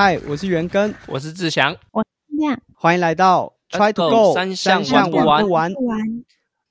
嗨，我是元根，我是志祥，我是亮，欢迎来到 Try to Go 三项玩不玩。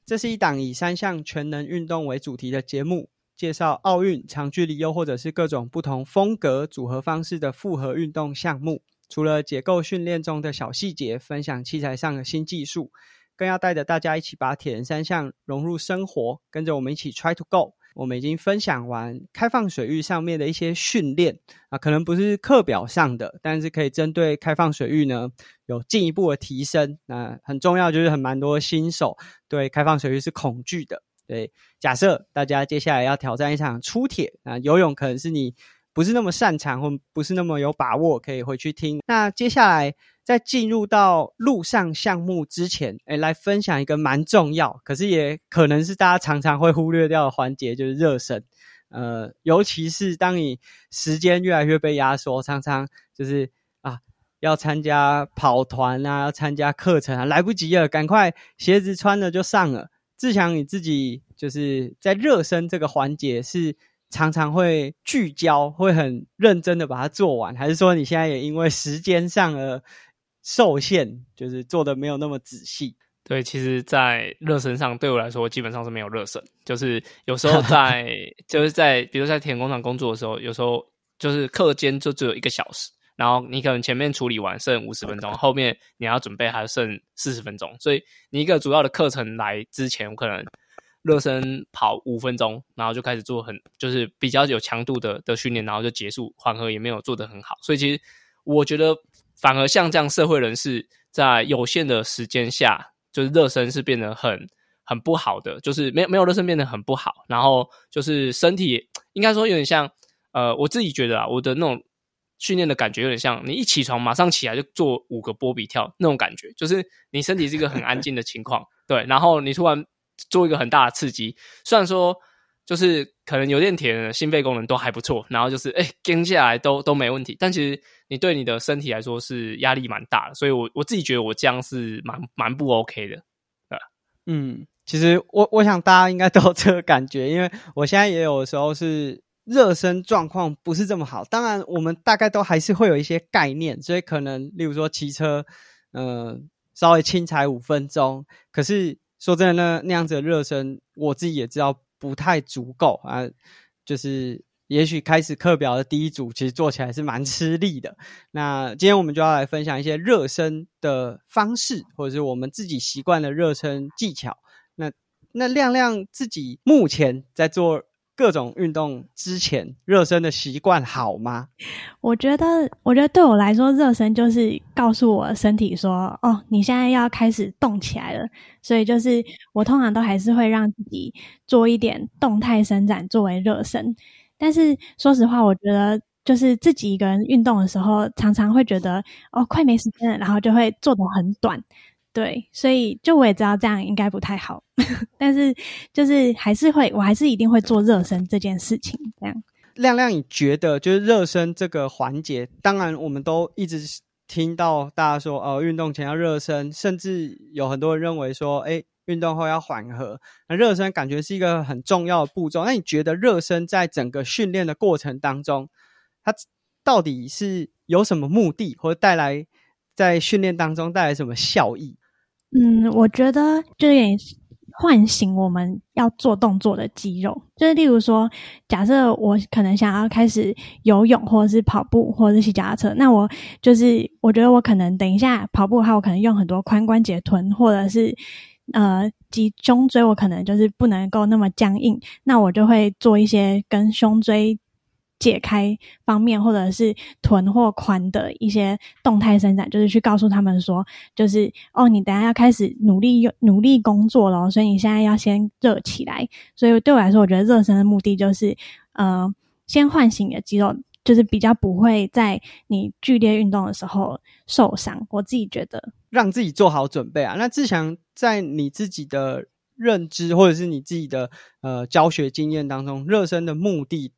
这是一档以三项全能运动为主题的节目，介绍奥运、长距离又或者是各种不同风格组合方式的复合运动项目。除了解构训练中的小细节，分享器材上的新技术，更要带着大家一起把铁人三项融入生活。跟着我们一起 Try to Go。我们已经分享完开放水域上面的一些训练啊，可能不是课表上的，但是可以针对开放水域呢有进一步的提升。那很重要就是蛮多新手对开放水域是恐惧的。对，假设大家接下来要挑战一场初铁啊，游泳可能是你不是那么擅长或不是那么有把握，可以回去听。那接下来在进入到陆上项目之前，来分享一个蛮重要可是也可能是大家常常会忽略掉的环节，就是热身。尤其是当你时间越来越被压缩，常常就是要参加跑团啊，要参加课程啊，来不及了，赶快鞋子穿了就上了。志强，你自己就是在热身这个环节是常常会聚焦，会很认真的把它做完，还是说你现在也因为时间上的受限就是做的没有那么仔细？对，其实在热身上对我来说基本上是没有热身，就是有时候在就是在比如在铁人工厂工作的时候，有时候就是课间就只有1个小时，然后你可能前面处理完剩50分钟，后面你要准备还剩40分钟，所以你一个主要的课程来之前，我可能热身跑5分钟，然后就开始做很就是比较有强度的训练，然后就结束，缓和也没有做得很好。所以其实我觉得反而像这样社会人士在有限的时间下，就是热身是变得很不好的，就是没有热身变得很不好，然后就是身体应该说有点像我自己觉得啊，我的那种训练的感觉有点像你一起床马上起来就做5个波比跳那种感觉，就是你身体是一个很安静的情况对，然后你突然做一个很大的刺激，虽然说就是可能有点铁人的心肺功能都还不错，然后就是跟下来都没问题，但其实你对你的身体来说是压力蛮大的，所以我自己觉得我这样是蛮不 OK 的。其实我想大家应该都有这个感觉，因为我现在也有的时候是热身状况不是这么好，当然我们大概都还是会有一些概念，所以可能例如说骑车稍微轻踩5分钟，可是说真的呢，那样子的热身我自己也知道不太足够啊，就是也许开始课表的第一组其实做起来是蛮吃力的。那今天我们就要来分享一些热身的方式，或者是我们自己习惯的热身技巧。那亮自己目前在做各种运动之前热身的习惯好吗？我觉得对我来说，热身就是告诉我身体说你现在要开始动起来了，所以就是我通常都还是会让自己做一点动态伸展作为热身。但是说实话，我觉得就是自己一个人运动的时候，常常会觉得快没时间了，然后就会做得很短。对，所以就我也知道这样应该不太好但是就是我还是一定会做热身这件事情。这样，亮你觉得就是热身这个环节，当然我们都一直听到大家说运动前要热身，甚至有很多人认为说运动后要缓和，那热身感觉是一个很重要的步骤。那你觉得热身在整个训练的过程当中，它到底是有什么目的，或者在训练当中带来什么效益？我觉得就有点唤醒我们要做动作的肌肉，就是例如说假设我可能想要开始游泳或者是跑步或者是骑脚踏车，那我觉得我可能等一下跑步的话，我可能用很多髋关节臀或者是及胸椎，我可能就是不能够那么僵硬，那我就会做一些跟胸椎解开方面或者是臀或髋的一些动态伸展，就是去告诉他们说，就是你等一下要开始努力工作咯，所以你现在要先热起来。所以对我来说，我觉得热身的目的就是先唤醒你的肌肉，就是比较不会在你剧烈运动的时候受伤，我自己觉得让自己做好准备啊。那志强在你自己的认知或者是你自己的教学经验当中，热身的目的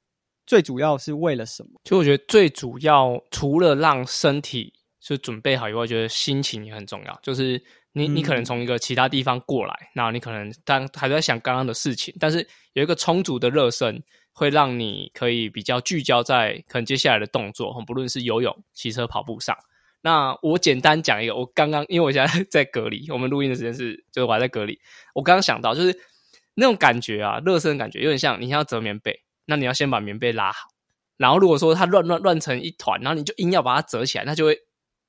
最主要是为了什么？其实我觉得最主要除了让身体就准备好以外，我觉得心情也很重要。就是你可能从一个其他地方过来，然后你可能还在想刚刚的事情，但是有一个充足的热身会让你可以比较聚焦在可能接下来的动作，不论是游泳、骑车、跑步上。那我简单讲一个，我刚刚因为我现在在隔离，我们录音的时间是就是我还在隔离，我刚刚想到就是那种感觉啊，热身的感觉有点像你要折棉被，那你要先把棉被拉好，然后如果说它乱成一团，然后你就硬要把它折起来，那就会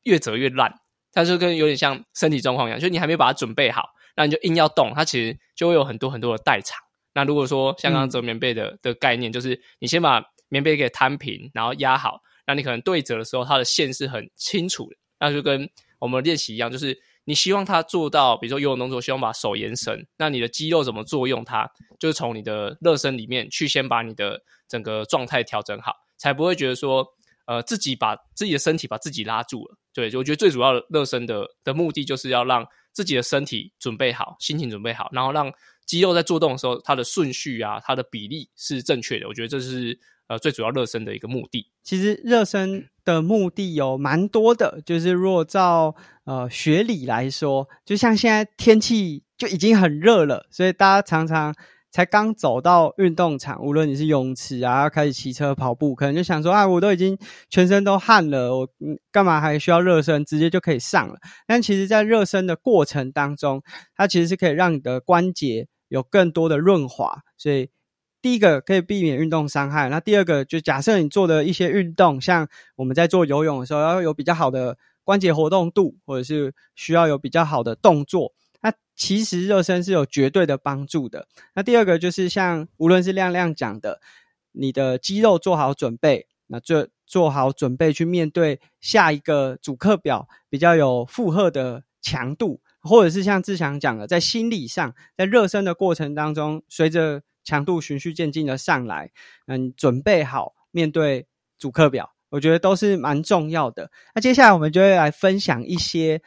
越折越烂。它就跟有点像身体状况一样，就你还没把它准备好，那你就硬要动，它其实就会有很多很多的代偿。那如果说像刚刚折棉被的概念，就是你先把棉被给摊平，然后压好，那你可能对折的时候它的线是很清楚的。那就跟我们练习一样，就是你希望它做到比如说游泳动作，希望把手延伸，那你的肌肉怎么作用它，就是从你的热身里面去先把你的整个状态调整好，才不会觉得说自己的身体把自己拉住了。对，我觉得最主要的热身的目的就是要让自己的身体准备好，心情准备好，然后让肌肉在做动的时候它的顺序啊，它的比例是正确的。我觉得这是最主要热身的一个目的。其实热身的目的有蛮多的，就是如果照学理来说，就像现在天气就已经很热了，所以大家常常才刚走到运动场，无论你是泳池啊，要开始骑车跑步，可能就想说啊，我都已经全身都汗了，我干嘛还需要热身，直接就可以上了。但其实在热身的过程当中，它其实是可以让你的关节有更多的润滑，所以第一个可以避免运动伤害。那第二个就假设你做的一些运动，像我们在做游泳的时候要有比较好的关节活动度，或者是需要有比较好的动作，那其实热身是有绝对的帮助的。那第二个就是像无论是亮讲的，你的肌肉做好准备，那做好准备去面对下一个主课表比较有负荷的强度，或者是像志强讲的，在心理上，在热身的过程当中，随着强度循序渐进的上来，准备好面对主课表，我觉得都是蛮重要的。那接下来我们就会来分享一些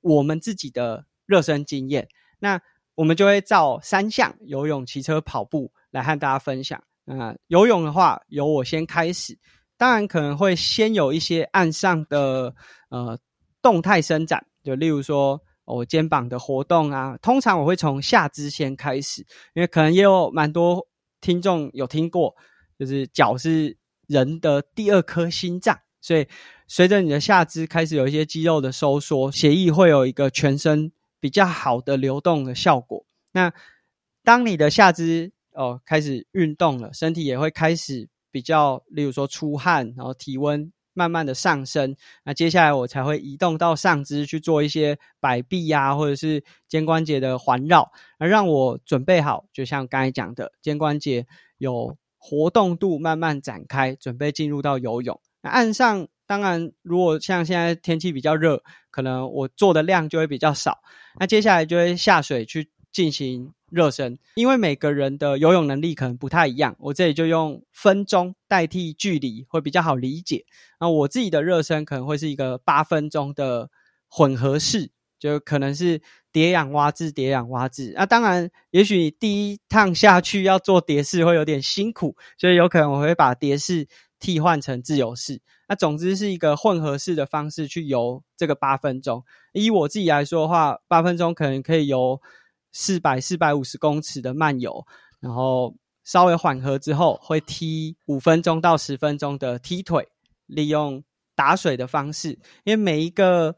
我们自己的热身经验，那我们就会照三项游泳、骑车、跑步来和大家分享。游泳的话，由我先开始，当然可能会先有一些岸上的动态伸展，就例如说我肩膀的活动啊，通常我会从下肢先开始，因为可能也有蛮多听众有听过，就是脚是人的第二颗心脏，所以随着你的下肢开始有一些肌肉的收缩，血液会有一个全身比较好的流动的效果。那当你的下肢开始运动了，身体也会开始比较，例如说出汗，然后体温慢慢的上升，那接下来我才会移动到上肢去做一些摆臂啊，或者是肩关节的环绕，那让我准备好，就像刚才讲的，肩关节有活动度慢慢展开，准备进入到游泳。那岸上当然如果像现在天气比较热，可能我做的量就会比较少，那接下来就会下水去进行热身。因为每个人的游泳能力可能不太一样，我这里就用分钟代替距离会比较好理解。那我自己的热身可能会是一个8分钟的混合式，就可能是蝶仰蛙式蝶仰蛙式。那当然也许你第一趟下去要做蝶式会有点辛苦，所以有可能我会把蝶式替换成自由式。那总之是一个混合式的方式去游这个8分钟。以我自己来说的话，8分钟可能可以游400-450公尺的慢游，然后稍微缓和之后会踢5分钟到10分钟的踢腿，利用打水的方式。因为每一个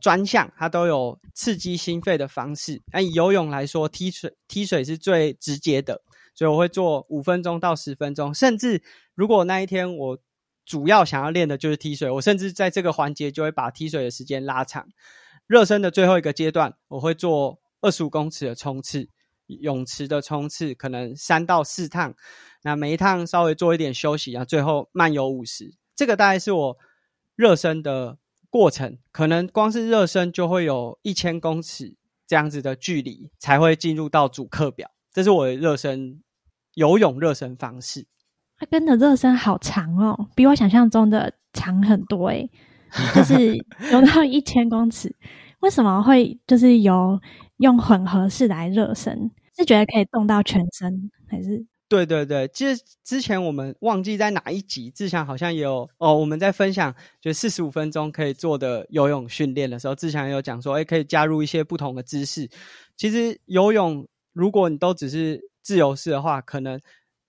专项它都有刺激心肺的方式，那以游泳来说，踢水是最直接的，所以我会做5分钟到10分钟。甚至如果那一天我主要想要练的就是踢水，我甚至在这个环节就会把踢水的时间拉长。热身的最后一个阶段，我会做25公尺的冲刺，泳池的冲刺可能3到4趟，那每一趟稍微做一点休息，然后最后慢游50。这个大概是我热身的过程，可能光是热身就会有1000公尺这样子的距离才会进入到主课表。这是我的热身，游泳热身方式。阿根的热身好长哦，比我想象中的长很多耶，就是游到1000公尺。为什么会就是用混合式来热身？是觉得可以动到全身，还是？对对对，其实之前我们忘记在哪一集，志祥好像也有哦，我们在分享就45分钟可以做的游泳训练的时候，志祥也有讲说，诶，可以加入一些不同的姿势。其实游泳如果你都只是自由式的话，可能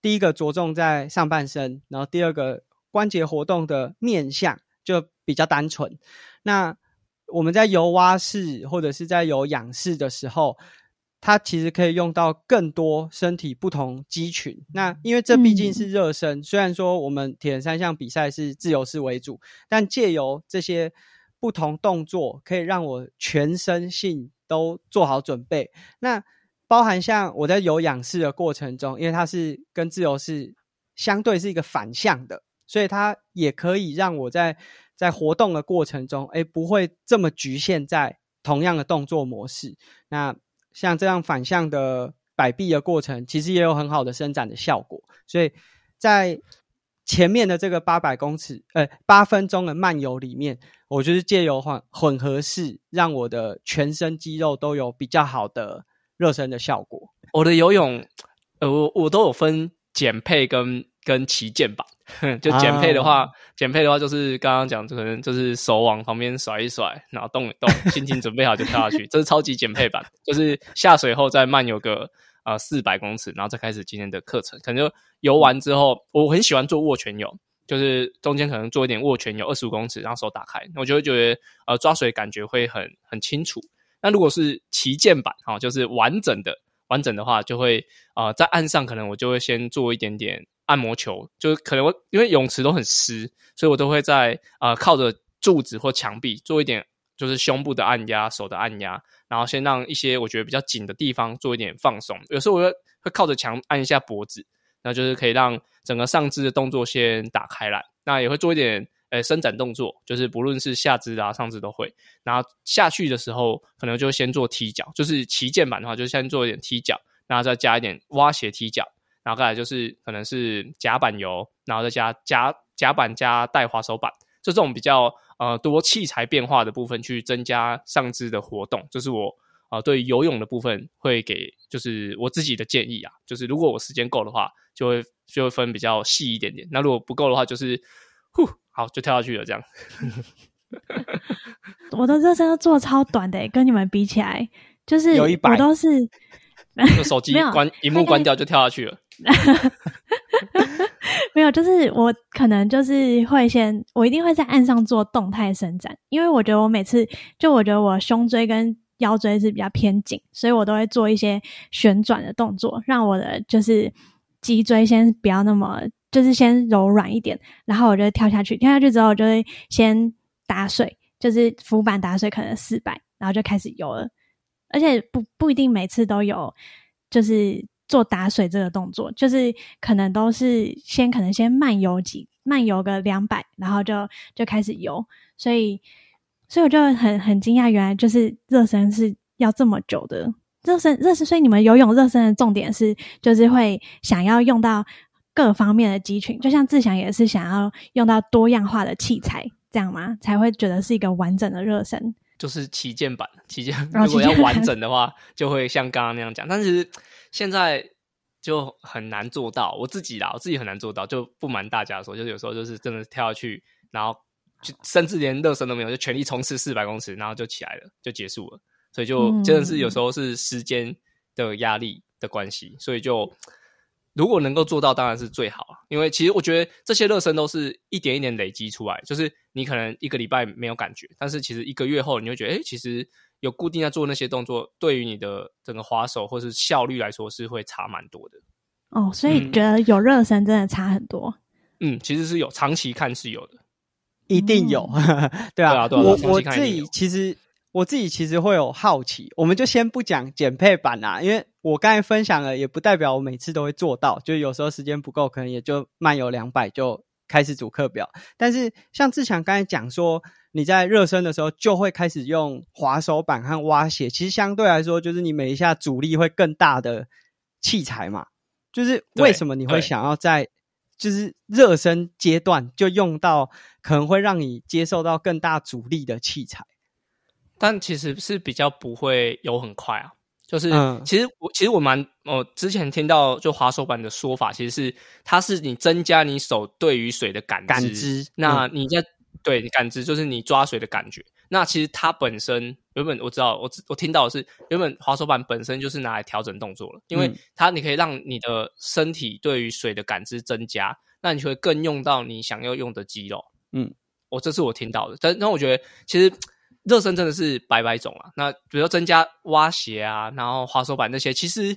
第一个着重在上半身，然后第二个关节活动的面向就比较单纯。那我们在游蛙式或者是在游仰式的时候，它其实可以用到更多身体不同肌群。那因为这毕竟是热身，虽然说我们铁人三项比赛是自由式为主，但借由这些不同动作可以让我全身性都做好准备。那包含像我在有氧式的过程中，因为它是跟自由式相对是一个反向的，所以它也可以让我在活动的过程中，诶，不会这么局限在同样的动作模式。那像这样反向的摆臂的过程，其实也有很好的伸展的效果。所以在前面的这个8分钟的漫游里面，我就是借由混合式让我的全身肌肉都有比较好的热身的效果。我的游泳我都有分减配跟旗舰吧。就减配的话就是刚刚讲，可能就是手往旁边甩一甩，然后动一动，心情准备好就跳下去。这是超级减配版，就是下水后再漫游个400公尺，然后再开始今天的课程。可能就游完之后，我很喜欢做握拳游，就是中间可能做一点握拳游25公尺，然后手打开，我就会觉得抓水感觉会很清楚。那如果是旗舰版就是完整的话，就会在岸上可能我就会先做一点点按摩球，就是可能我因为泳池都很湿，所以我都会在靠着柱子或墙壁做一点就是胸部的按压、手的按压，然后先让一些我觉得比较紧的地方做一点放松。有时候我会靠着墙按一下脖子，那就是可以让整个上肢的动作先打开来。那也会做一点伸展动作，就是不论是下肢上肢都会。然后下去的时候可能就先做踢脚，就是旗舰版的话就先做一点踢脚，然后再加一点蛙鞋踢脚，然后再来就是可能是甲板游，然后再加甲板加带滑手板，就这种比较多器材变化的部分去增加上肢的活动。这是我对游泳的部分会给就是我自己的建议啊，就是如果我时间够的话就会分比较细一点点，那如果不够的话就是好就跳下去了这样。我的热身都做超短的，跟你们比起来，就是我都是就手机萤幕关掉就跳下去了。没有，就是我可能就是会先，我一定会在岸上做动态伸展，因为我觉得我每次我觉得我胸椎跟腰椎是比较偏紧，所以我都会做一些旋转的动作，让我的就是脊椎先不要那么就是先柔软一点，然后我就跳下去之后我就会先打水，就是浮板打水可能400，然后就开始游了。而且不一定每次都有就是做打水这个动作，就是可能都是先漫游个200，然后就开始游。所以我就很惊讶，原来就是热身是要这么久的。热身，所以你们游泳热身的重点是就是会想要用到各方面的肌群，就像志祥也是想要用到多样化的器材，这样吗？才会觉得是一个完整的热身。就是旗舰，如果要完整的话就会像刚刚那样讲，但是现在就很难做到，我自己很难做到，就不瞒大家说，就是有时候就是真的跳下去，然后就甚至连热身都没有，就全力冲刺400公尺然后就起来了就结束了，所以就真的是有时候是时间的压力的关系，所以就如果能够做到当然是最好，因为其实我觉得这些热身都是一点一点累积出来，就是你可能一个礼拜没有感觉，但是其实一个月后你会觉得其实有固定在做那些动作，对于你的整个滑手或是效率来说是会差蛮多的。哦，所以觉得有热身真的差很多。其实是有，长期看是有的，一定有。对啊，我自己其实会有好奇，我们就先不讲减配版啦，因为我刚才分享了也不代表我每次都会做到，就有时候时间不够可能也就漫游200就开始组课表。但是像志强刚才讲说你在热身的时候就会开始用滑手板和蛙鞋，其实相对来说就是你每一下阻力会更大的器材嘛，就是为什么你会想要在就是热身阶段就用到可能会让你接受到更大阻力的器材？但其实是比较不会游很快啊，就是其实我之前听到就滑手板的说法，其实是它是你增加你手对于水的感知，那你在对感知就是你抓水的感觉。那其实它本身原本我听到的是原本滑手板本身就是拿来调整动作了，因为它你可以让你的身体对于水的感知增加，那你就会更用到你想要用的肌肉。这是我听到的，但我觉得其实热身真的是百种啊。那比如说增加蛙鞋啊，然后滑手板那些，其实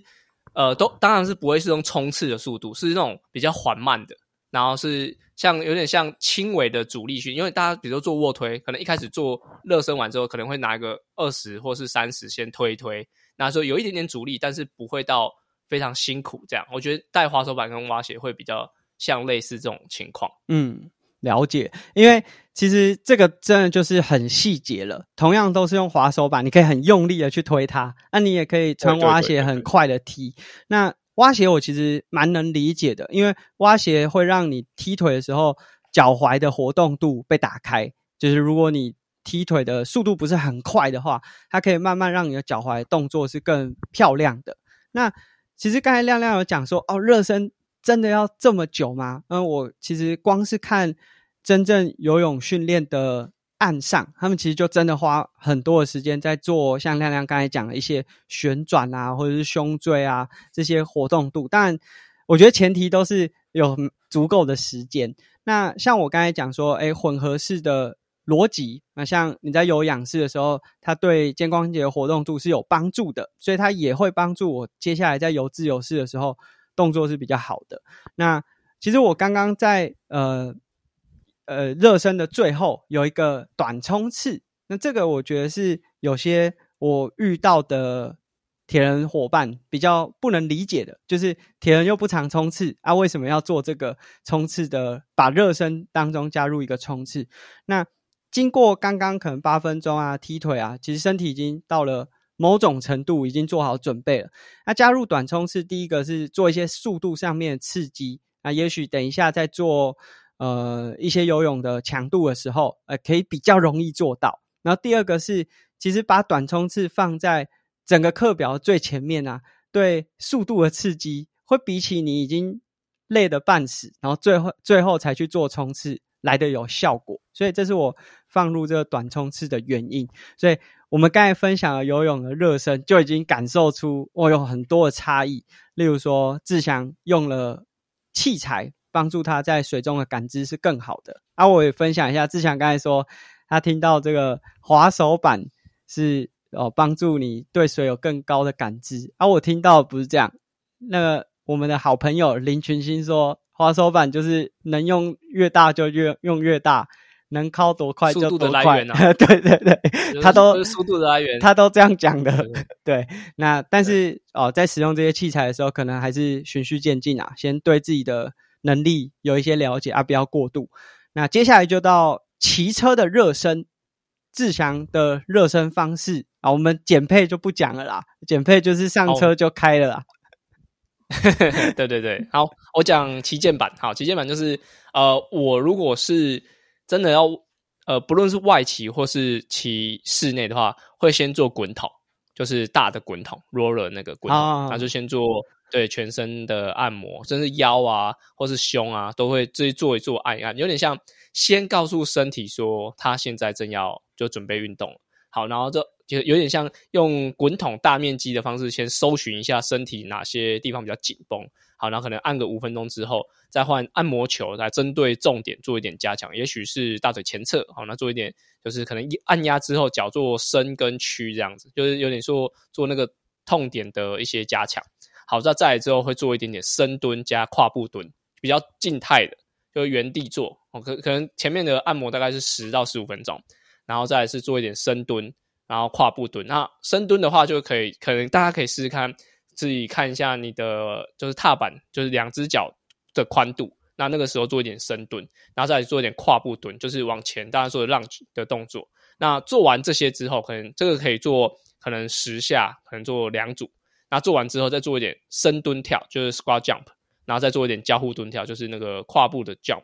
都当然是不会是用冲刺的速度，是那种比较缓慢的，然后是像有点像轻微的阻力训，因为大家比如说做卧推，可能一开始做热身完之后，可能会拿一个20或是30先推一推，然后说有一点点阻力，但是不会到非常辛苦这样。我觉得带滑手板跟蛙鞋会比较像类似这种情况。了解，因为其实这个真的就是很细节了。同样都是用滑手板，你可以很用力的去推它，那你也可以穿蛙鞋很快的踢。那蛙鞋我其实蛮能理解的，因为蛙鞋会让你踢腿的时候脚踝的活动度被打开，就是如果你踢腿的速度不是很快的话，它可以慢慢让你的脚踝动作是更漂亮的。那其实刚才亮亮有讲说热身真的要这么久吗？我其实光是看真正游泳训练的岸上，他们其实就真的花很多的时间在做像亮亮刚才讲的一些旋转啊，或者是胸椎啊，这些活动度。当然我觉得前提都是有足够的时间。那像我刚才讲说混合式的逻辑，那像你在有氧式的时候，它对肩关节的活动度是有帮助的，所以它也会帮助我接下来在游自由式的时候动作是比较好的。那其实我刚刚在热身的最后有一个短冲刺，那这个我觉得是有些我遇到的铁人伙伴比较不能理解的，就是铁人又不常冲刺啊，为什么要做这个冲刺的，把热身当中加入一个冲刺。那经过刚刚可能8分钟啊，踢腿啊，其实身体已经到了某种程度，已经做好准备了。那加入短冲刺，第一个是做一些速度上面的刺激，那也许等一下在做一些游泳的强度的时候可以比较容易做到。然后第二个是其实把短冲刺放在整个课表最前面啊，对速度的刺激会比起你已经累得半死，然后最后才去做冲刺来的有效果。所以这是我放入这个短冲刺的原因。所以我们刚才分享了游泳的热身，就已经感受出有很多的差异。例如说志祥用了器材帮助他在水中的感知是更好的啊。我也分享一下，志祥刚才说他听到这个滑手板是帮助你对水有更高的感知啊，我听到不是这样。那个我们的好朋友林群星说，滑手板就是能用越大就越用越大，能靠多快就多快，速度的来源啊对对对，他都、就是、速度的来源，他都这样讲的 对。那但是在使用这些器材的时候，可能还是循序渐进啊，先对自己的能力有一些了解啊，不要过度。那接下来就到骑车的热身，志祥的热身方式啊，我们简配就不讲了啦，简配就是上车就开了啦对对对，好，我讲旗舰版。好，旗舰版就是我如果是真的要不论是外骑或是骑室内的话，会先做滚筒，就是大的滚筒 roller 那个滚筒，那就先做对全身的按摩，甚至腰啊或是胸啊都会自己做一做按一按，有点像先告诉身体说他现在正要就准备运动了。好，然后这就有点像用滚筒大面积的方式先搜寻一下身体哪些地方比较紧绷。好，然后可能按个5分钟之后，再换按摩球来针对重点做一点加强，也许是大腿前侧。好，那做一点就是可能按压之后脚做伸跟屈这样子，就是有点说做那个痛点的一些加强。好，再来之后会做一点点深蹲加跨步蹲，比较静态的，就原地做。可能前面的按摩大概是10到15分钟，然后再来是做一点深蹲，然后跨步蹲。那深蹲的话就可以，可能大家可以试试看，自己看一下你的就是踏板，就是2只脚的宽度，那个时候做一点深蹲，然后再做一点跨步蹲，就是往前大家说的 lunge 的动作。那做完这些之后，可能这个可以做可能10下，可能做2组，然后做完之后再做一点深蹲跳，就是 squat jump， 然后再做一点交互蹲跳，就是那个跨步的 jump。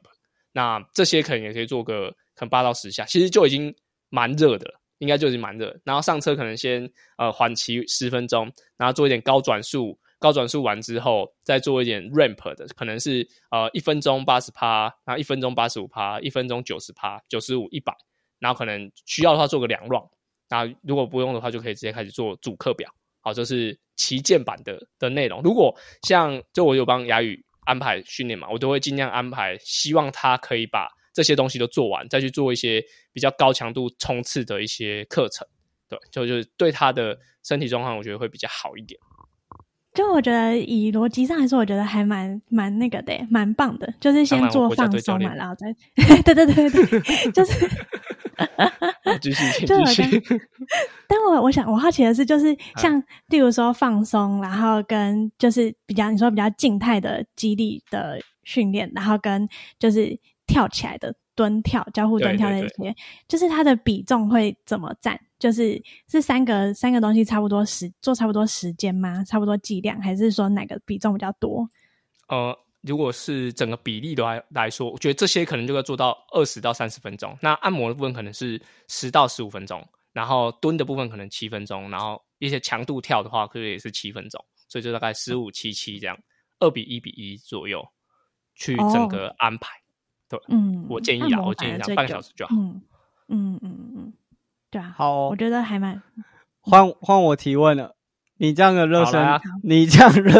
那这些可能也可以做个可能8到10下，其实就已经蛮热的了。应该就已经蛮热，然后上车可能先缓骑10分钟，然后做一点高转速完之后再做一点 ramp 的，可能是1分钟 80%， 然后1分钟 85%， 1分钟 90%， 95%， 100%， 然后可能需要的话做个2 round， 然后如果不用的话就可以直接开始做主课表。好，这是旗舰版的内容。如果像就我有帮雅宇安排训练嘛，我都会尽量安排希望他可以把这些东西都做完，再去做一些比较高强度冲刺的一些课程。对，就是对他的身体状况我觉得会比较好一点。就我觉得以逻辑上来说，我觉得还蛮那个的，蛮棒的，就是先做放松嘛，然后再对对对对，就是继续。但我好奇的是，就是像例如说放松，然后跟就是比较你说比较静态的肌力的训练，然后跟就是跳起来的蹲跳、交互蹲跳那些，对对对，就是它的比重会怎么占？就是是三个东西差不多做差不多时间吗？差不多剂量，还是说哪个比重比较多？如果是整个比例的来说，我觉得这些可能就要做到20到30分钟。那按摩的部分可能是10到15分钟，然后蹲的部分可能7分钟，然后一些强度跳的话可能也是7分钟，所以就大概15-7-7这样，2比1比1左右去整个安排。对，我建议啦，半个小时就好。对啊，好，我觉得还蛮。换我提问了，你这样热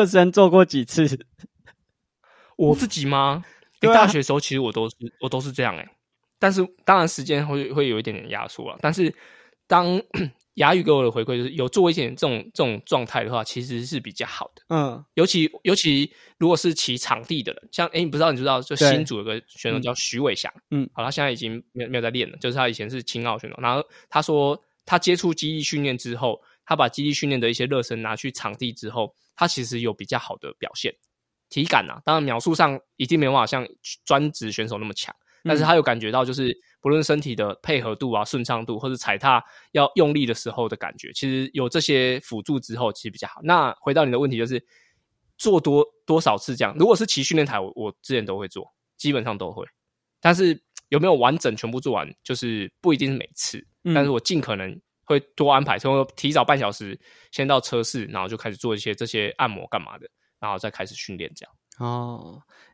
身做过几次？我自己吗？对啊，大学的时候其实我都是这样但是当然时间会有一点点压缩了。但是当雅宇给我的回馈就是有做一点这种状态的话，其实是比较好的。尤其如果是骑场地的人，像你不知道，就新竹有个选手叫徐伟翔，好，他现在已经没有在练了，就是他以前是青奥选手，然后他说他接触肌力训练之后，他把肌力训练的一些热身拿去场地之后，他其实有比较好的表现，体感啊，当然秒数上一定没有办法像专职选手那么强。但是他有感觉到，就是不论身体的配合度啊、顺畅度，或者踩踏要用力的时候的感觉，其实有这些辅助之后，其实比较好。那回到你的问题，就是做多少次这样？如果是骑训练台，我之前都会做，基本上都会。但是有没有完整全部做完，就是不一定是每次。但是我尽可能会多安排，从提早半小时先到车室，然后就开始做一些这些按摩干嘛的，然后再开始训练这样。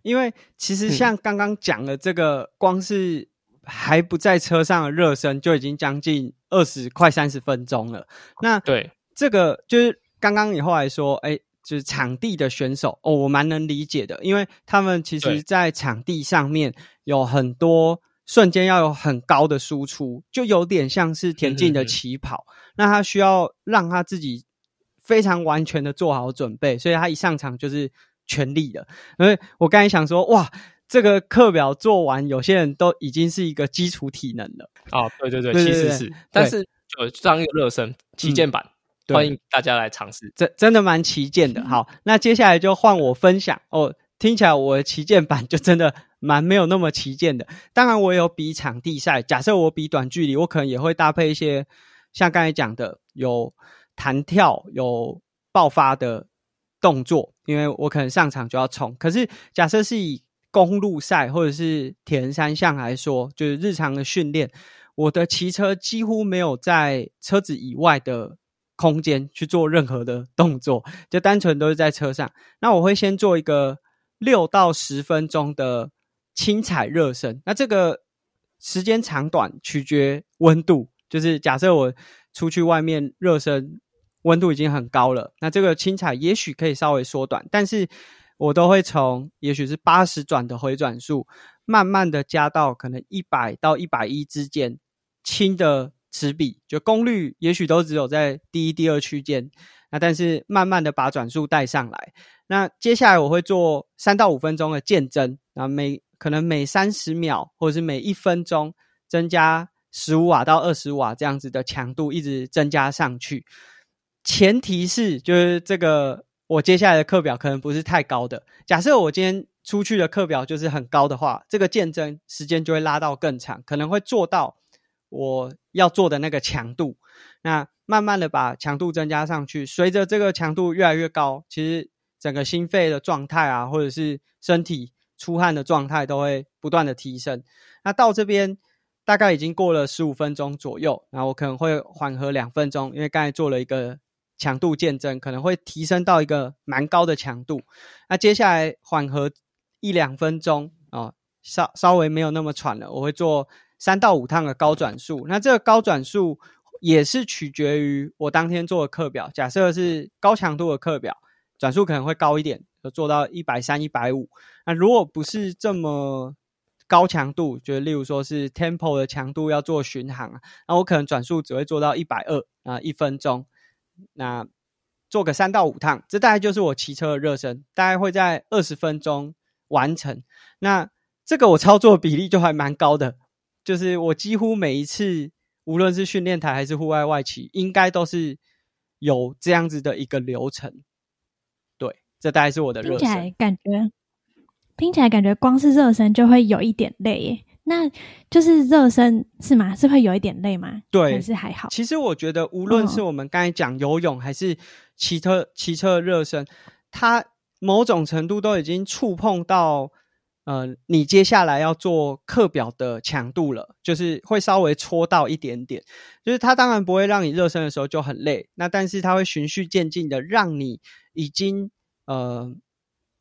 因为其实像刚刚讲的这个，光是还不在车上的热身就已经将近20快30分钟了。那对这个就是刚刚你后来说，就是场地的选手我蛮能理解的，因为他们其实在场地上面有很多瞬间要有很高的输出，就有点像是田径的起跑，那他需要让他自己非常完全的做好准备，所以他一上场就是全力的。因为我刚才想说，哇，这个课表做完，有些人都已经是一个基础体能了。对，其实是，但是有这样一个热身旗舰版，欢迎大家来尝试，真的蛮旗舰的。好，那接下来就换我分享听起来我的旗舰版就真的蛮没有那么旗舰的。当然，我有比场地赛，假设我比短距离，我可能也会搭配一些像刚才讲的，有弹跳、有爆发的动作，因为我可能上场就要冲。可是假设是以公路赛或者是铁人三项来说，就是日常的训练，我的骑车几乎没有在车子以外的空间去做任何的动作，就单纯都是在车上。那我会先做一个6到10分钟的轻踩热身，那这个时间长短取决温度，就是假设我出去外面热身温度已经很高了，那这个轻踩也许可以稍微缩短，但是我都会从也许是80转的回转数慢慢的加到可能100到110之间，轻的齿比就功率也许都只有在第一第二区间，那但是慢慢的把转速带上来。那接下来我会做3到5分钟的渐增，那可能每30秒或者是每1分钟增加15瓦到20瓦这样子的强度，一直增加上去。前提是就是这个我接下来的课表可能不是太高的，假设我今天出去的课表就是很高的话，这个健身时间就会拉到更长，可能会做到我要做的那个强度，那慢慢的把强度增加上去。随着这个强度越来越高，其实整个心肺的状态啊，或者是身体出汗的状态都会不断的提升。那到这边大概已经过了15分钟左右，然后我可能会缓和2分钟，因为刚才做了一个强度见证，可能会提升到一个蛮高的强度。那接下来缓和 1-2 分钟、哦、稍微没有那么喘了，我会做3到5趟的高转速。那这个高转速也是取决于我当天做的课表，假设是高强度的课表，转速可能会高一点，就做到 130-150。 那如果不是这么高强度，就例如说是 tempo 的强度要做巡航，那我可能转速只会做到120、1分钟，那做个3到5趟，这大概就是我骑车的热身，大概会在20分钟完成。那这个我操作比例就还蛮高的，就是我几乎每一次无论是训练台还是户外外骑，应该都是有这样子的一个流程。对，这大概是我的热身。听起来感觉光是热身就会有一点累耶，那就是热身是吗？是会有一点累吗？对，还是还好。其实我觉得无论是我们刚才讲游泳还是骑车热身，它某种程度都已经触碰到你接下来要做课表的强度了，就是会稍微戳到一点点。就是它当然不会让你热身的时候就很累，那但是它会循序渐进的让你已经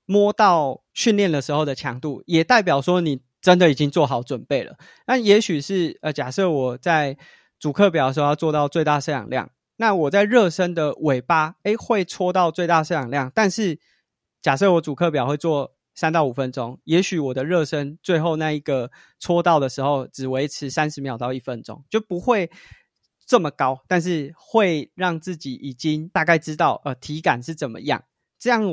摸到训练的时候的强度，也代表说你真的已经做好准备了。那也许是假设我在主课表的时候要做到最大摄氧量，那我在热身的尾巴会戳到最大摄氧量，但是假设我主课表会做3到5分钟，也许我的热身最后那一个戳到的时候只维持30秒到1分钟，就不会这么高，但是会让自己已经大概知道体感是怎么样，这样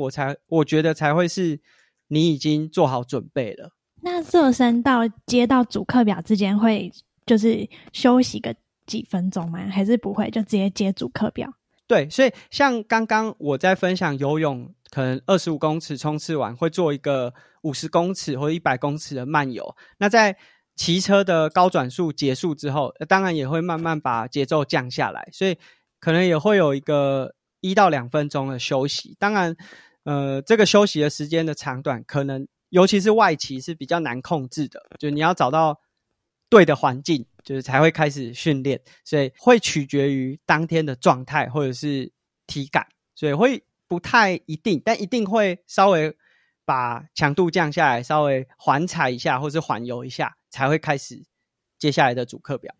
我觉得才会是你已经做好准备了。那热身到接到主课表之间会就是休息个几分钟吗？还是不会就直接接主课表？对，所以像刚刚我在分享游泳，可能25公尺冲刺完会做一个50公尺或100公尺的慢游，那在骑车的高转速结束之后，当然也会慢慢把节奏降下来，所以可能也会有一个1到2分钟的休息。当然这个休息的时间的长短，可能尤其是外骑是比较难控制的，就你要找到对的环境，就是才会开始训练，所以会取决于当天的状态或者是体感，所以会不太一定，但一定会稍微把强度降下来，稍微缓踩一下或是缓游一下，才会开始接下来的主课表。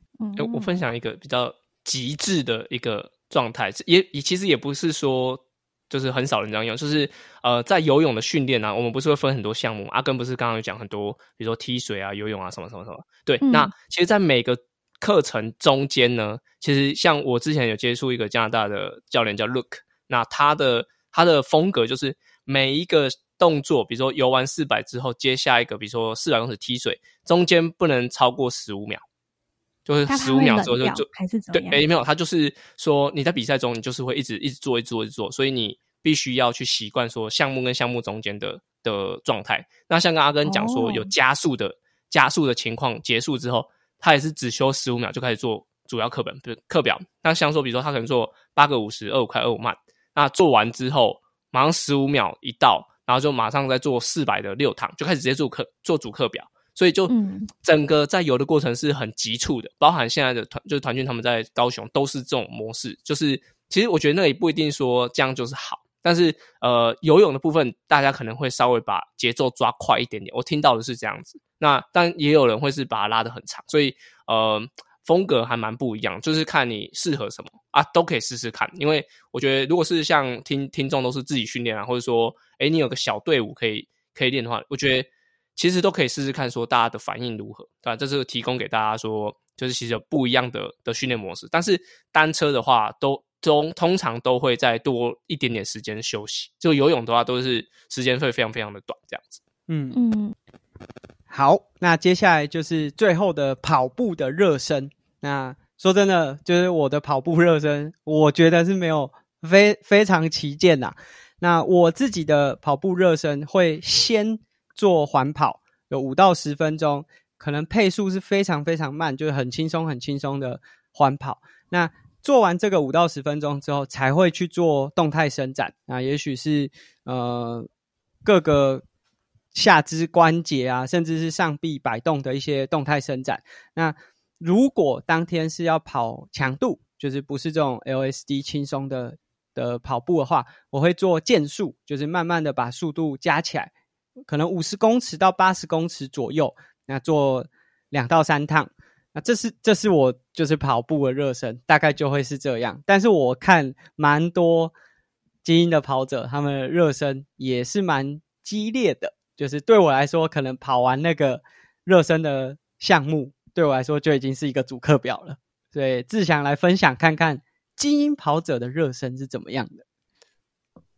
我分享一个比较极致的一个状态，其实也不是说就是很少人这样用，就是在游泳的训练啊，我们不是会分很多项目，阿根不是刚刚有讲很多，比如说踢水啊、游泳啊什么什么什么。对，那其实在每个课程中间呢，其实像我之前有接触一个加拿大的教练叫 Luke， 那他的风格就是每一个动作，比如说游完400之后接下一个，比如说400公尺踢水，中间不能超过15秒。就是15秒之后就还是怎么样？对，没有，他就是说你在比赛中你就是会一直做，所以你必须要去习惯说项目跟项目中间的状态。那像跟阿根讲说有加速的情况结束之后，他也是只休15秒就开始做主要课表。那像说比如说他可能做8个50、25快、25慢，那做完之后马上15秒一到，然后就马上再做400的6趟，就开始直接做主课表。所以就整个在游的过程是很急促的，包含现在的就是团训他们在高雄都是这种模式，就是其实我觉得那也不一定说这样就是好，但是游泳的部分大家可能会稍微把节奏抓快一点点，我听到的是这样子。那但也有人会是把它拉得很长，所以风格还蛮不一样，就是看你适合什么啊，都可以试试看。因为我觉得如果是像听众都是自己训练啊，或者说你有个小队伍可以练的话，我觉得其实都可以试试看说大家的反应如何，对吧？这是提供给大家说就是其实有不一样的训练模式，但是单车的话通常都会再多一点点时间休息，就游泳的话都是时间会非常非常的短这样子。好，那接下来就是最后的跑步的热身。那说真的，就是我的跑步热身我觉得是没有非常旗舰啦。那我自己的跑步热身会先做缓跑，有5到10分钟，可能配速是非常非常慢，就是很轻松的缓跑。那做完这个5到10分钟之后才会去做动态伸展，那也许是各个下肢关节啊，甚至是上臂摆动的一些动态伸展。那如果当天是要跑强度，就是不是这种 LSD 轻松的跑步的话，我会做渐速，就是慢慢的把速度加起来，可能50公尺到80公尺左右，那做2到3趟。那这是我就是跑步的热身，大概就会是这样。但是我看蛮多精英的跑者，他们的热身也是蛮激烈的，就是对我来说可能跑完那个热身的项目对我来说就已经是一个主课表了。所以志翔来分享看看精英跑者的热身是怎么样的。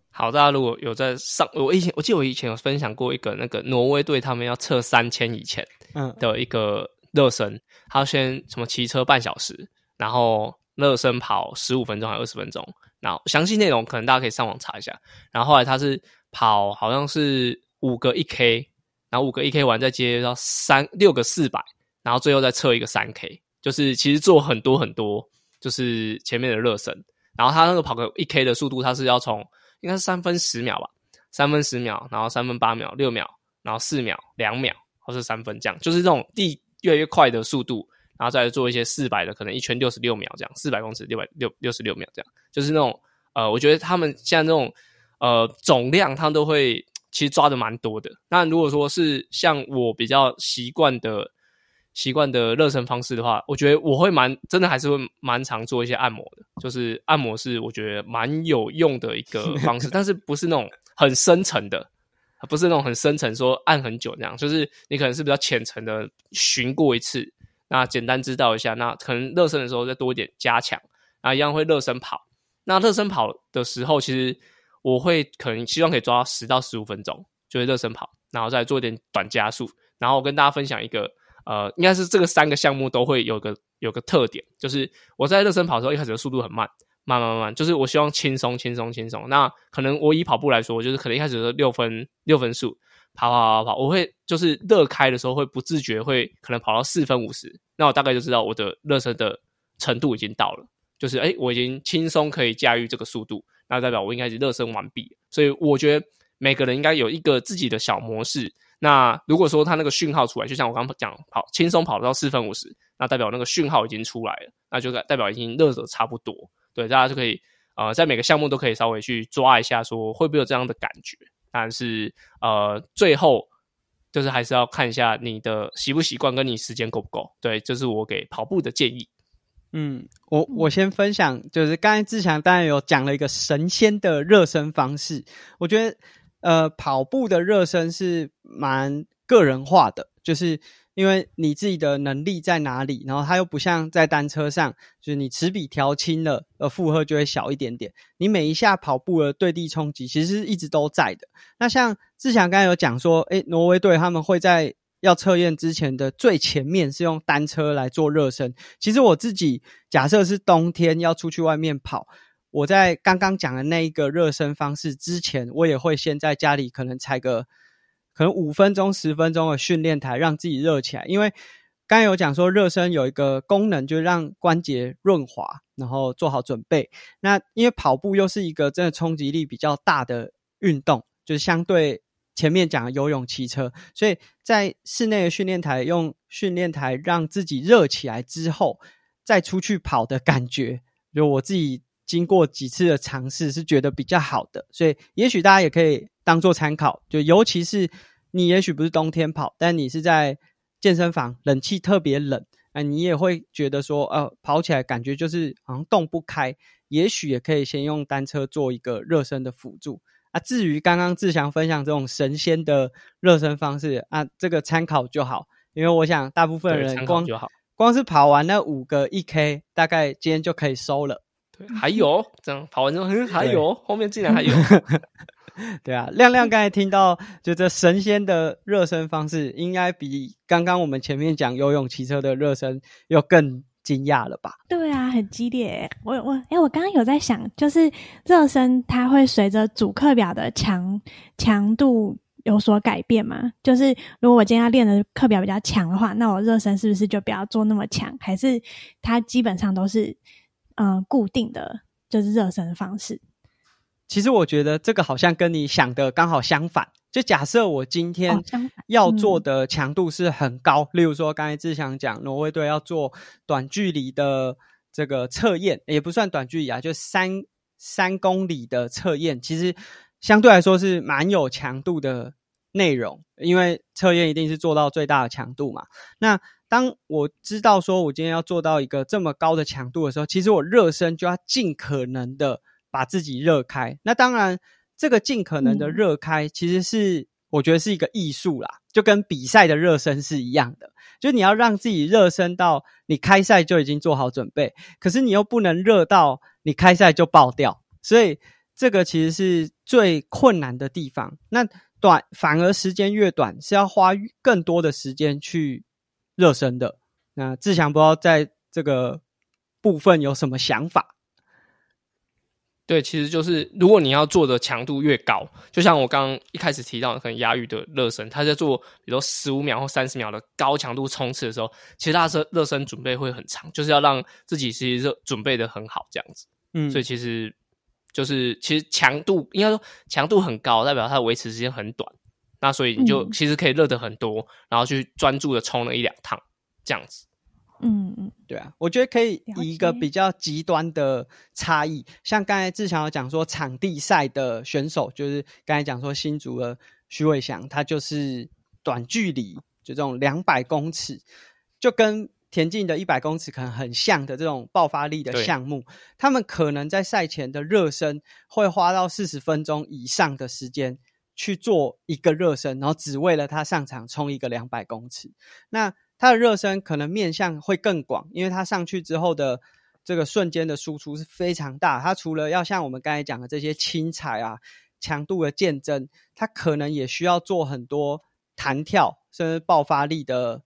好，大家如果有在上，我记得我以前有分享过一个那个挪威队他们要测3000以前的一个热身，他要先什么骑车半小时，然后热身跑15分钟还20分钟，然后详细内容可能大家可以上网查一下。然后后来他是跑好像是5个 1K， 然后5个 1K 完再接到6个400，然后最后再测一个 3K， 就是其实做很多就是前面的热身。然后他那个跑个 1K 的速度，他是要从应该是3分10秒吧，3分10秒，然后3分8秒、6秒，然后4秒、2秒，或是3分这样，就是这种越来越快的速度，然后再做一些400的，可能一圈66秒这样，400公尺66秒这样，就是那种我觉得他们现在那种总量他们都会其实抓的蛮多的。那如果说是像我比较习惯的热身方式的话，我觉得我会真的还是会蛮常做一些按摩的，就是按摩是我觉得蛮有用的一个方式，但是不是那种很深层的，不是那种很深层说按很久那样，就是你可能是比较浅层的巡过一次，那简单知道一下，那可能热身的时候再多一点加强，那一样会热身跑。那热身跑的时候，其实我会可能希望可以抓到10到15分钟，就会热身跑，然后再做一点短加速。然后我跟大家分享一个应该是这个三个项目都会有个特点，就是我在热身跑的时候一开始的速度很慢，就是我希望轻松。那可能我以跑步来说，我就是可能一开始的六分速跑，我会就是热开的时候会不自觉会可能跑到4分50，那我大概就知道我的热身的程度已经到了，就是我已经轻松可以驾驭这个速度，那代表我应该是热身完毕。所以我觉得每个人应该有一个自己的小模式。那如果说他那个讯号出来，就像我刚刚讲轻松跑到4分50，那代表那个讯号已经出来了，那就代表已经热得差不多。对，大家就可以在每个项目都可以稍微去抓一下说会不会有这样的感觉。但是最后就是还是要看一下你的习不习惯跟你时间够不够。对，这是我给跑步的建议。我先分享，就是刚才志翔当然有讲了一个神仙的热身方式。我觉得跑步的热身是蛮个人化的，就是因为你自己的能力在哪里，然后它又不像在单车上，就是你齿比调轻了，负荷就会小一点点。你每一下跑步的对地冲击其实是一直都在的。那像志翔刚才有讲说挪威队他们会在要测验之前的最前面是用单车来做热身。其实我自己假设是冬天要出去外面跑，我在刚刚讲的那一个热身方式之前，我也会先在家里可能踩个可能5分钟10分钟的训练台，让自己热起来。因为刚才有讲说热身有一个功能就是让关节润滑，然后做好准备。那因为跑步又是一个真的冲击力比较大的运动，就是相对前面讲的游泳骑车，所以在室内的训练台用训练台让自己热起来之后再出去跑的感觉，就我自己经过几次的尝试是觉得比较好的。所以也许大家也可以当做参考，就尤其是你也许不是冬天跑，但你是在健身房冷气特别冷，你也会觉得说跑起来感觉就是好像动不开，也许也可以先用单车做一个热身的辅助。至于刚刚志翔分享这种神仙的热身方式这个参考就好，因为我想大部分人光是跑完那5个 1K 大概今天就可以收了。还有这样跑完之后还有后面竟然还有对啊，亮刚才听到就这神仙的热身方式应该比刚刚我们前面讲游泳骑车的热身又更惊讶了吧？对啊，很激烈耶。我刚刚有在想，就是热身它会随着主课表的强度有所改变嘛？就是如果我今天要练的课表比较强的话，那我热身是不是就不要做那么强？还是它基本上都是固定的就是热身的方式？其实我觉得这个好像跟你想的刚好相反，就假设我今天要做的强度是很高，例如说刚才志祥讲挪威队要做短距离的这个测验，也不算短距离啊，就3公里的测验，其实相对来说是蛮有强度的内容，因为测验一定是做到最大的强度嘛。那当我知道说我今天要做到一个这么高的强度的时候，其实我热身就要尽可能的把自己热开。那当然这个尽可能的热开其实是我觉得是一个艺术啦，就跟比赛的热身是一样的，就你要让自己热身到你开赛就已经做好准备，可是你又不能热到你开赛就爆掉，所以这个其实是最困难的地方。那反而时间越短是要花更多的时间去热身的。那志祥不知道在这个部分有什么想法？对，其实就是如果你要做的强度越高，就像我刚刚一开始提到可能亚宇的热身，他在做比如说15秒或30秒的高强度冲刺的时候，其实他的热身准备会很长，就是要让自己其实准备的很好这样子。所以其实就是其实强度应该说强度很高代表它维持时间很短，那所以你就其实可以热得很多，然后去专注的冲了一两趟这样子。对啊，我觉得可以以一个比较极端的差异，像刚才志强有讲说场地赛的选手，就是刚才讲说新竹的徐伟翔，他就是短距离就这种200公尺，就跟田径的100公尺可能很像的这种爆发力的项目，他们可能在赛前的热身会花到40分钟以上的时间去做一个热身，然后只为了他上场冲一个200公尺。那他的热身可能面向会更广，因为他上去之后的这个瞬间的输出是非常大，他除了要像我们刚才讲的这些轻踩啊、强度的健征，他可能也需要做很多弹跳甚至爆发力的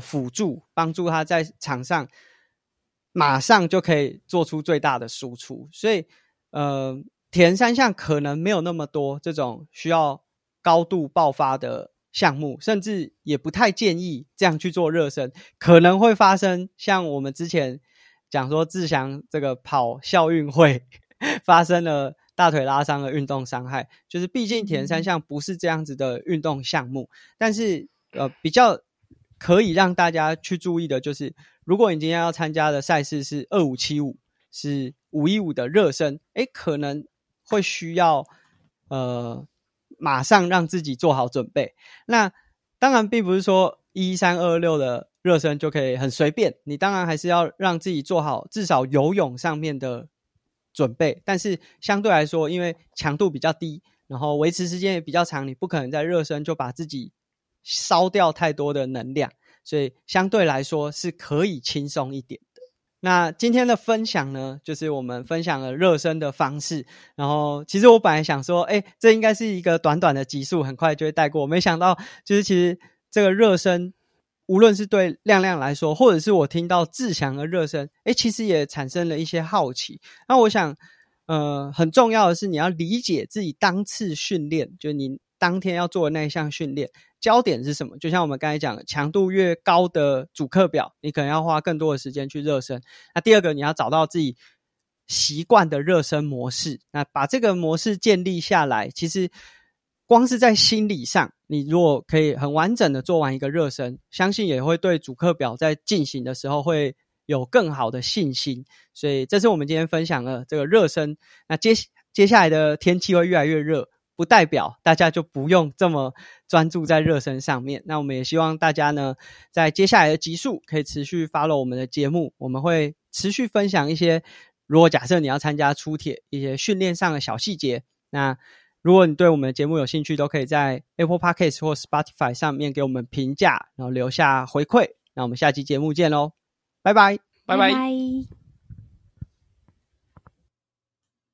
辅助，帮助他在场上马上就可以做出最大的输出。所以田三项可能没有那么多这种需要高度爆发的项目，甚至也不太建议这样去做热身，可能会发生像我们之前讲说志祥这个跑校运会发生了大腿拉伤的运动伤害，就是毕竟田三项不是这样子的运动项目。但是比较可以让大家去注意的就是，如果你今天要参加的赛事是2575，是515的热身，可能会需要马上让自己做好准备。那当然并不是说13226的热身就可以很随便，你当然还是要让自己做好至少游泳上面的准备，但是相对来说因为强度比较低，然后维持时间也比较长，你不可能在热身就把自己烧掉太多的能量，所以相对来说是可以轻松一点的。那今天的分享呢，就是我们分享了热身的方式，然后其实我本来想说这应该是一个短短的集数，很快就会带过，没想到就是其实这个热身无论是对亮亮来说，或者是我听到志强的热身其实也产生了一些好奇。那我想很重要的是你要理解自己当次训练，就是你当天要做的那一项训练焦点是什么。就像我们刚才讲的，强度越高的主课表你可能要花更多的时间去热身。那第二个，你要找到自己习惯的热身模式，那把这个模式建立下来，其实光是在心理上你如果可以很完整的做完一个热身，相信也会对主课表在进行的时候会有更好的信心。所以这是我们今天分享了这个热身。那接下来的天气会越来越热，不代表大家就不用这么专注在热身上面。那我们也希望大家呢，在接下来的集数可以持续 follow 我们的节目，我们会持续分享一些，如果假设你要参加出铁一些训练上的小细节。那如果你对我们的节目有兴趣，都可以在 Apple Podcast 或 Spotify 上面给我们评价，然后留下回馈。那我们下期节目见咯，拜拜，拜拜。